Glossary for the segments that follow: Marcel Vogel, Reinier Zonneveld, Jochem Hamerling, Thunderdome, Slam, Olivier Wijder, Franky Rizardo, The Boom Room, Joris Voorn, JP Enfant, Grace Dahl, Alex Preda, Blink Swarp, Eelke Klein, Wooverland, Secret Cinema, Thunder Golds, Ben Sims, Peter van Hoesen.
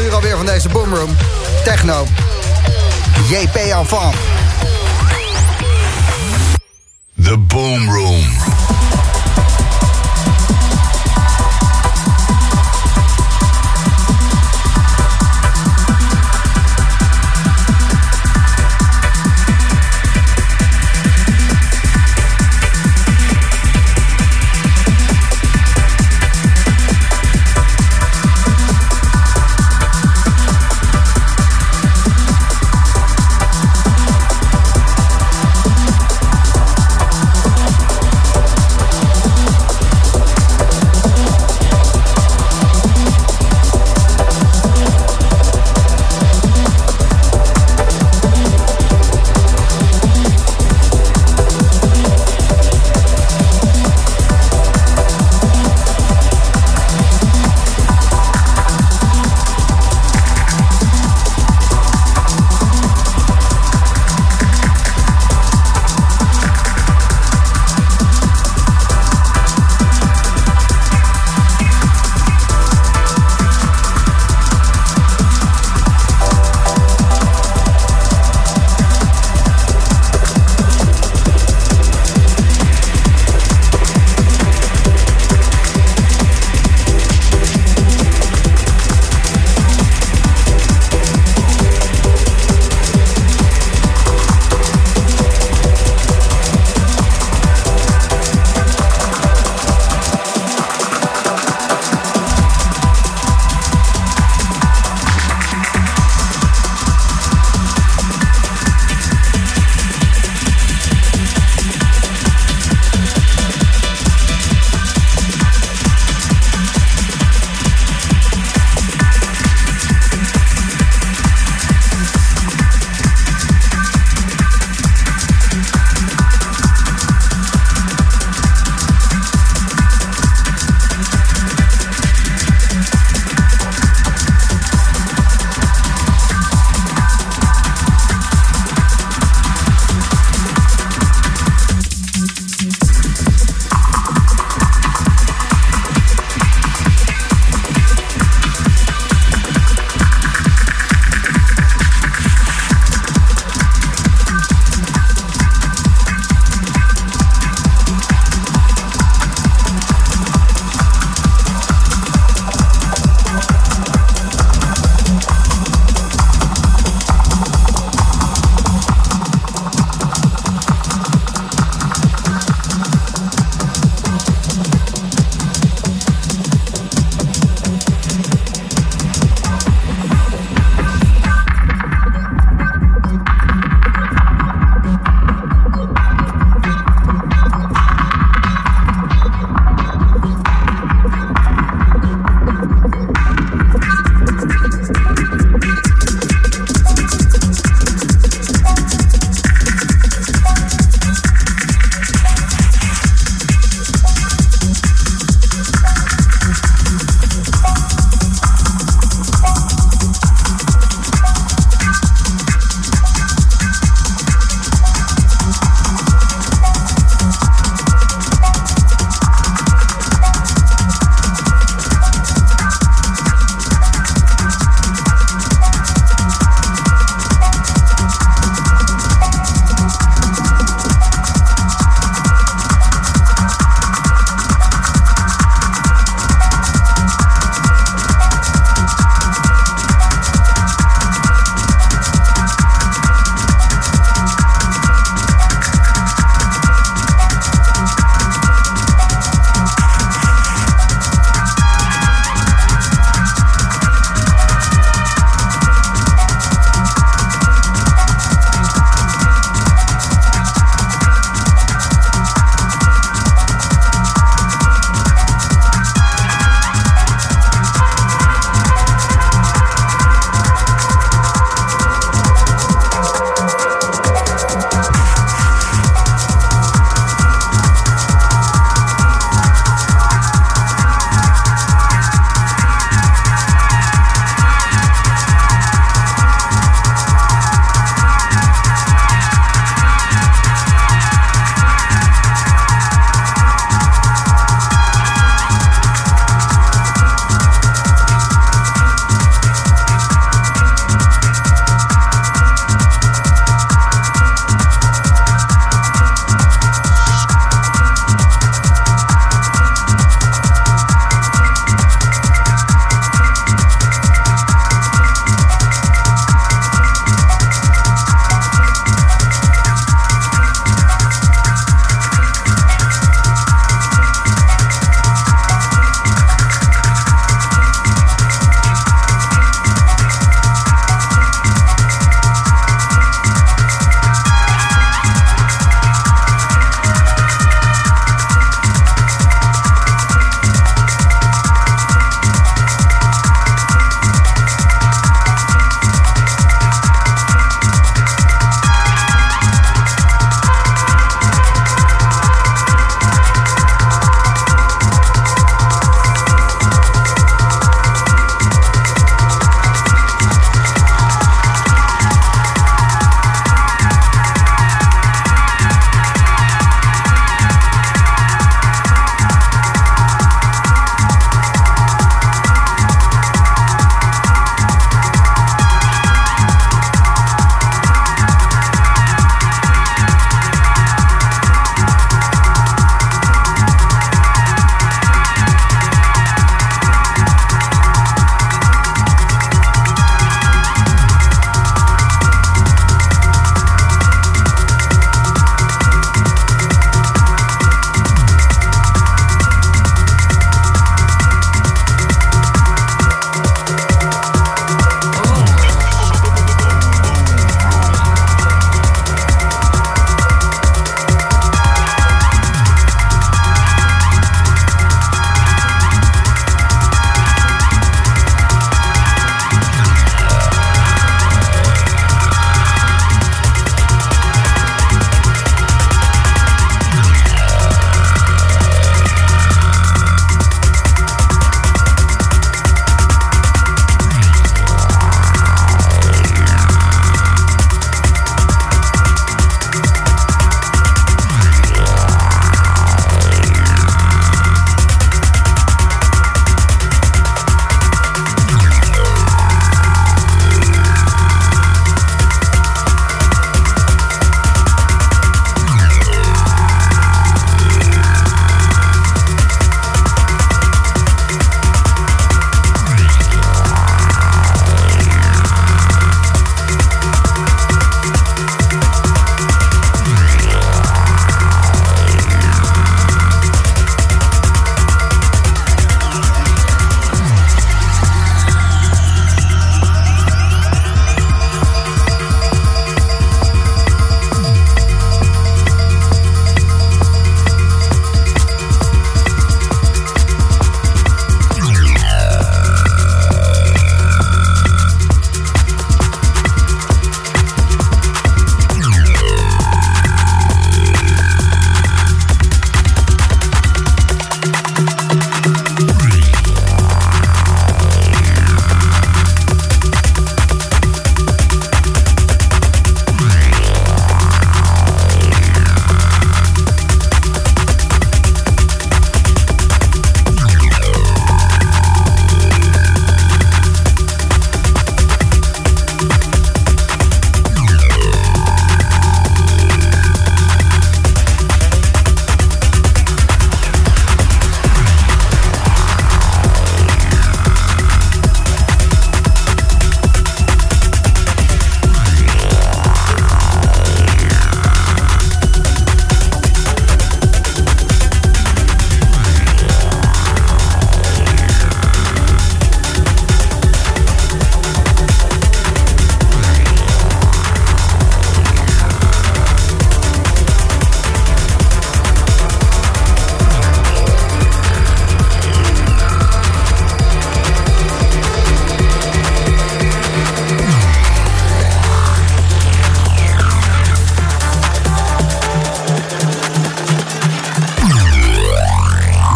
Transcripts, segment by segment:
laatste uur alweer van deze Boom Room. Techno. JP Enfant. The Boom Room.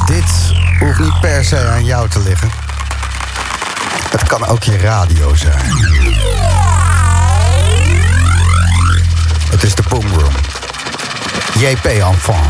Dit hoeft niet per se aan jou te liggen. Het kan ook je radio zijn. Het is de Boom Room. JP Enfant.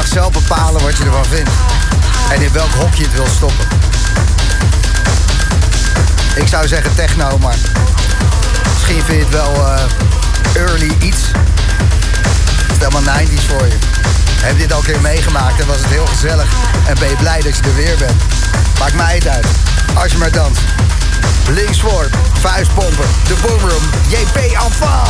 mag zelf bepalen wat je ervan vindt. En in welk hokje je het wil stoppen. Ik zou zeggen techno, maar misschien vind je het wel early iets. Het is helemaal 90's voor je. Heb je dit al een keer meegemaakt en was het heel gezellig. En ben je blij dat je er weer bent. Maakt mij het uit. Als je maar danst. Blink Swarp, vuistpompen, The Boom Room, JP Enfant.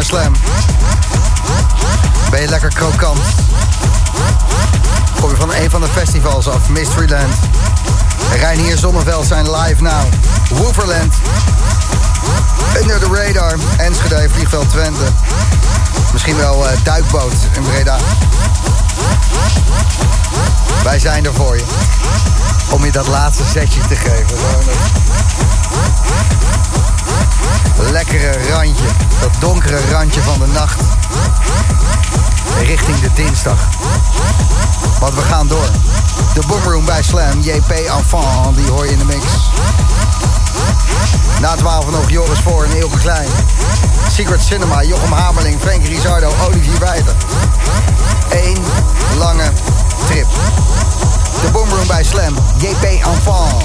Slam. Ben je lekker krokant? Kom je van een van de festivals af, Mysteryland. Reinier Zonneveld zijn live now. Wooverland. Under the Radar. Enschede, Vliegveld Twente. Misschien wel Duikboot in Breda. Wij zijn er voor je. Om je dat laatste setje te geven. Lekkere randje, dat donkere randje van de nacht. Richting de dinsdag. Want we gaan door. De Boom Room bij Slam, JP Enfant, die hoor je in de mix. Na 12 nog Joris Voor en Eelke Klein. Secret Cinema, Jochem Hamerling, Franky Rizardo, Olivier Wijder. Eén lange trip. De Boom Room bij Slam, JP Enfant.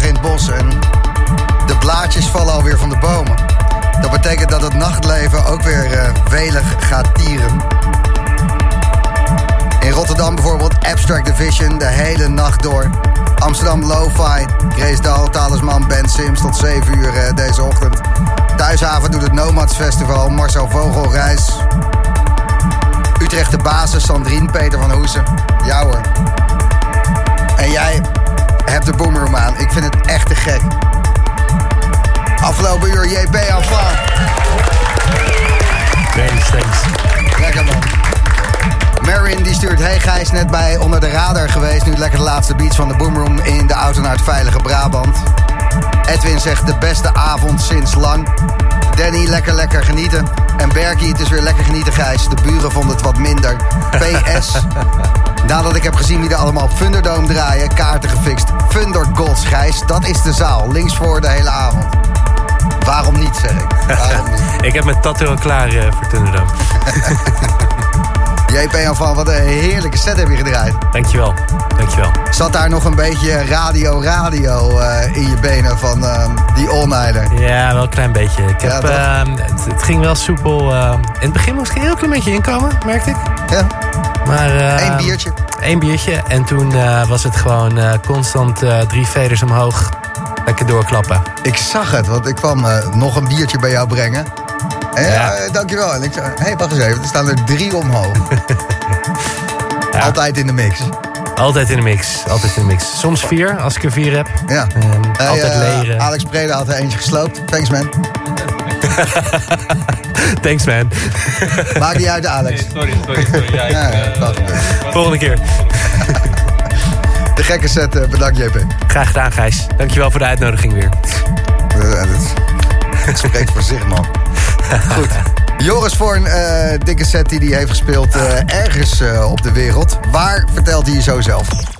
dagen in het bos en de blaadjes vallen alweer van de bomen. Dat betekent dat het nachtleven ook weer welig gaat tieren. In Rotterdam bijvoorbeeld Abstract Division de hele nacht door. Amsterdam Lo-Fi, Grace Dahl, Talisman, Ben Sims tot 7 uur deze ochtend. Thuishaven doet het Nomads Festival, Marcel Vogel, Reis. Utrecht de Basis, Sandrine, Peter van Hoesen. Ja hoor. En jij hebt de Boom Room aan. Ik vind het echt te gek. Afgelopen uur JP Enfant. Thanks. Lekker man. Marin die stuurt, hey Gijs, net bij Onder de Radar geweest. Nu lekker de laatste beats van de Boom Room in de auto naar het veilige Brabant. Edwin zegt, de beste avond sinds lang. Danny, lekker genieten. En Berkie, het is weer lekker genieten, Gijs. De buren vonden het wat minder. PS, nadat ik heb gezien wie er allemaal op Thunderdome draaien, kaarten gefixt. Thunder Golds, Gijs, dat is de zaal. Links voor de hele avond. Waarom niet, zeg ik. Waarom niet? Ik heb mijn tattoo al klaar voor Thunderdome. JP Enfant, wat een heerlijke set heb je gedraaid. Dankjewel. Zat daar nog een beetje radio in je benen van die all-nighter? Ja, wel een klein beetje. Het ging wel soepel. In het begin moest ik een heel klein beetje inkomen, merkte ik. Ja, maar, Eén biertje. En toen was het gewoon constant 3 veders omhoog. Lekker doorklappen. Ik zag het, want ik kwam nog een biertje bij jou brengen. Ja. Dankjewel. En ik zei, hey, wacht eens even, er staan er 3 omhoog. Ja. Altijd in de mix. Soms 4, als ik er 4 heb. Ja. Altijd leren. Alex Preda had er eentje gesloopt. Thanks man. Maakt niet uit, Alex. Nee, sorry. Volgende keer. De gekke set, bedankt JP. Graag gedaan, Gijs. Dankjewel voor de uitnodiging weer. Het spreekt voor zich, man. Goed. Joris Voorn, dikke set die hij heeft gespeeld ergens op de wereld. Waar vertelt hij je zo zelf?